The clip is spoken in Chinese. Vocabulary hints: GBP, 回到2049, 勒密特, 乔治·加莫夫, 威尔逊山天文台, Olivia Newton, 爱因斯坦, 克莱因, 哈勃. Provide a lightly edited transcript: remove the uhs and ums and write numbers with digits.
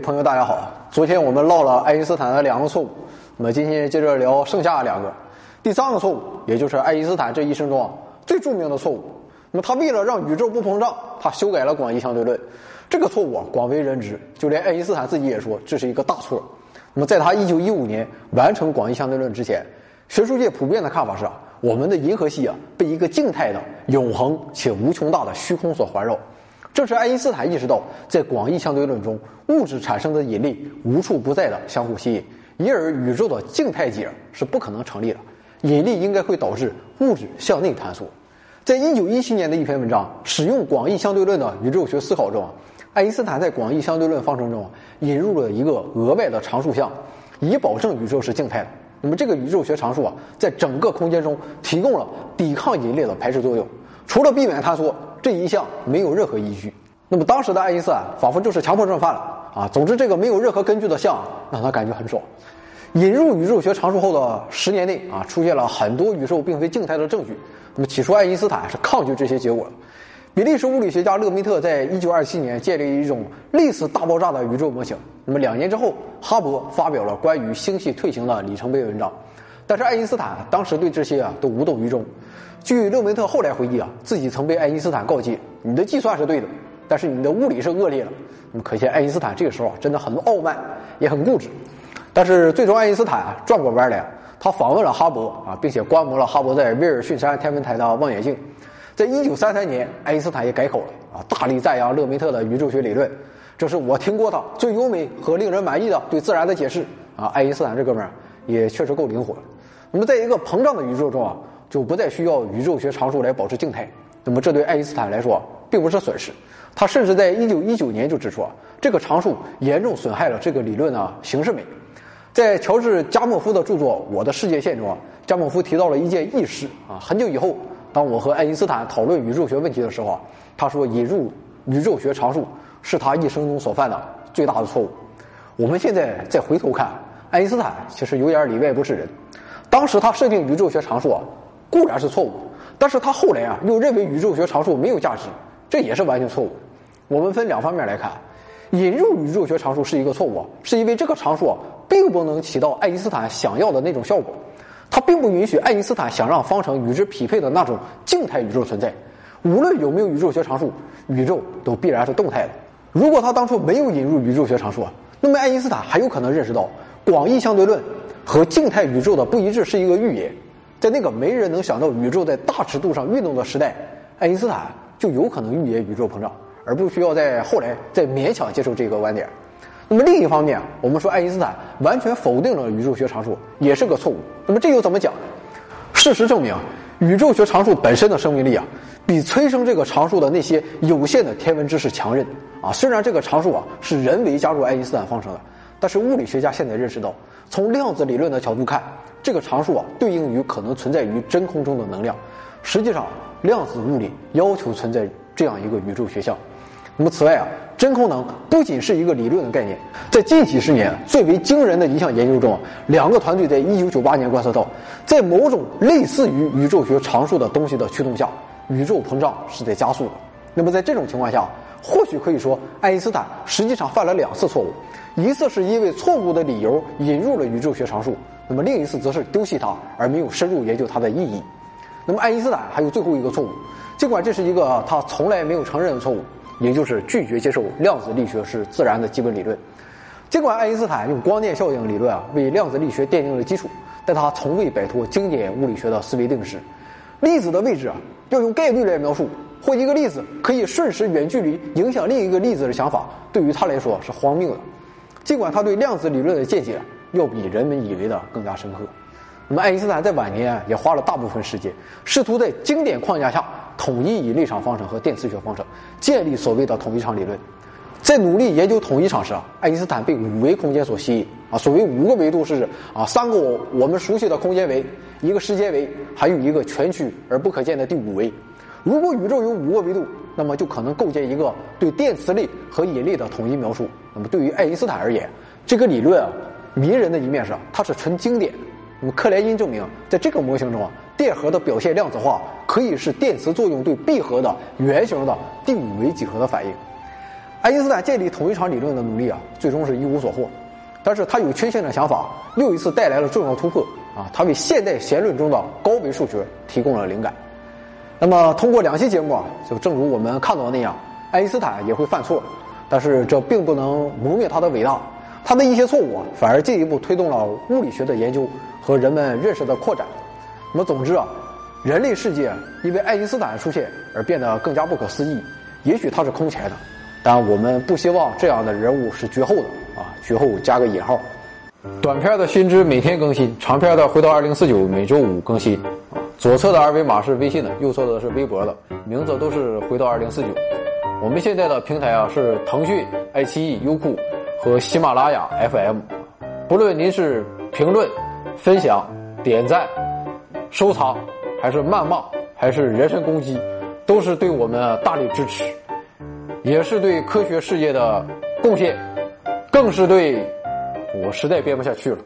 朋友大家好，昨天我们唠了爱因斯坦的两个错误，我们今天接着聊剩下的两个。第三个错误也就是爱因斯坦这一生中最著名的错误，那么他为了让宇宙不膨胀，他修改了广义相对论。这个错误广为人知，就连爱因斯坦自己也说这是一个大错。那么在他1915年完成广义相对论之前，学术界普遍的看法是我们的银河系被一个静态的永恒且无穷大的虚空所环绕。正是爱因斯坦意识到在广义相对论中物质产生的引力无处不在的相互吸引，因而宇宙的静态解是不可能成立的，引力应该会导致物质向内坍缩。在1917年的一篇文章使用广义相对论的宇宙学思考中，爱因斯坦在广义相对论方程中引入了一个额外的常数项，以保证宇宙是静态的。那么这个宇宙学常数在整个空间中提供了抵抗引力的排斥作用，除了避免坍缩，这一项没有任何依据。那么当时的爱因斯坦仿佛就是强迫症犯了总之这个没有任何根据的项让他感觉很爽。引入宇宙学常数后的10年内出现了很多宇宙并非静态的证据。那么起初爱因斯坦是抗拒这些结果的。比利时物理学家勒密特在1927年建立一种类似大爆炸的宇宙模型。那么2年之后，哈勃发表了关于星系退行的里程碑文章。但是爱因斯坦当时对这些都无动于衷。据勒梅特后来回忆自己曾被爱因斯坦告诫，你的计算是对的，但是你的物理是恶劣的。那么可见爱因斯坦这个时候真的很傲慢，也很固执。但是最终爱因斯坦转过弯来，他访问了哈勃并且观摩了哈勃在威尔逊山天文台的望远镜。在1933年，爱因斯坦也改口了大力赞扬勒梅特的宇宙学理论，这是我听过的最优美和令人满意的对自然的解释爱因斯坦这哥们儿也确实够灵活。那么在一个膨胀的宇宙中就不再需要宇宙学常数来保持静态。那么这对爱因斯坦来说并不是损失，他甚至在1919年就指出这个常数严重损害了这个理论的形式美。在乔治·加莫夫的著作《我的世界线》中加莫夫提到了一件轶事很久以后，当我和爱因斯坦讨论宇宙学问题的时候他说引入宇宙学常数是他一生中所犯的最大的错误。我们现在再回头看，爱因斯坦其实有点里外不是人。当时他设定宇宙学常数固然是错误，但是他后来又认为宇宙学常数没有价值，这也是完全错误。我们分两方面来看，引入宇宙学常数是一个错误，是因为这个常数并不能起到爱因斯坦想要的那种效果，它并不允许爱因斯坦想让方程与之匹配的那种静态宇宙存在。无论有没有宇宙学常数，宇宙都必然是动态的。如果他当初没有引入宇宙学常数那么爱因斯坦很有可能认识到广义相对论和静态宇宙的不一致是一个预言。在那个没人能想到宇宙在大尺度上运动的时代，爱因斯坦就有可能预言宇宙膨胀，而不需要在后来再勉强接受这个观点。那么另一方面，我们说爱因斯坦完全否定了宇宙学常数也是个错误。那么这又怎么讲？事实证明宇宙学常数本身的生命力比催生这个常数的那些有限的天文知识强韧虽然这个常数是人为加入爱因斯坦方程的，但是物理学家现在认识到，从量子理论的角度看，这个常数对应于可能存在于真空中的能量。实际上量子物理要求存在这样一个宇宙学项。那么此外真空能不仅是一个理论的概念，在近几十年最为惊人的一项研究中两个团队在1998年观测到，在某种类似于宇宙学常数的东西的驱动下，宇宙膨胀是在加速的。那么在这种情况下，或许可以说爱因斯坦实际上犯了2次错误，一次是因为错误的理由引入了宇宙学常数，那么另一次则是丢弃它而没有深入研究它的意义。那么爱因斯坦还有最后一个错误，尽管这是一个他从来没有承认的错误，也就是拒绝接受量子力学是自然的基本理论。尽管爱因斯坦用光电效应理论为量子力学奠定了基础，但他从未摆脱经典物理学的思维定式。粒子的位置要用概率来描述，或一个粒子可以瞬时远距离影响另一个粒子的想法对于他来说是荒谬的。尽管他对量子理论的见解要比人们以为的更加深刻。那么爱因斯坦在晚年也花了大部分时间试图在经典框架下统一以类场方程和电磁学方程，建立所谓的统一场理论。在努力研究统一场时爱因斯坦被5维空间所吸引所谓5个维度是3个我们熟悉的空间维，一个时间维，还有一个全区而不可见的第5维。如果宇宙有5个维度，那么就可能构建一个对电磁力和引力的统一描述。那么对于爱因斯坦而言，这个理论迷人的一面是它是纯经典。那么克莱因证明，在这个模型中电荷的表现量子化可以是电磁作用对闭合的圆形的第5维几何的反应。爱因斯坦建立统一场理论的努力啊，最终是一无所获。但是他有缺陷的想法又一次带来了重要突破啊，他为现代弦论中的高维数学提供了灵感。那么通过两期节目啊，就正如我们看到的那样，爱因斯坦也会犯错，但是这并不能磨灭他的伟大。他的一些错误反而进一步推动了物理学的研究和人们认识的扩展。那么总之啊，人类世界因为爱因斯坦出现而变得更加不可思议。也许他是空前的，但我们不希望这样的人物是绝后的啊，绝后加个引号。短片的新知每天更新，长片的回到2049每周五更新。左侧的二维码是微信的，右侧的是微博的，名字都是回到2049。我们现在的平台啊是腾讯、爱奇艺、优酷和喜马拉雅 FM。 不论您是评论、分享、点赞、收藏，还是谩骂，还是人身攻击，都是对我们大力支持，也是对科学事业的贡献，更是对我实在编不下去了。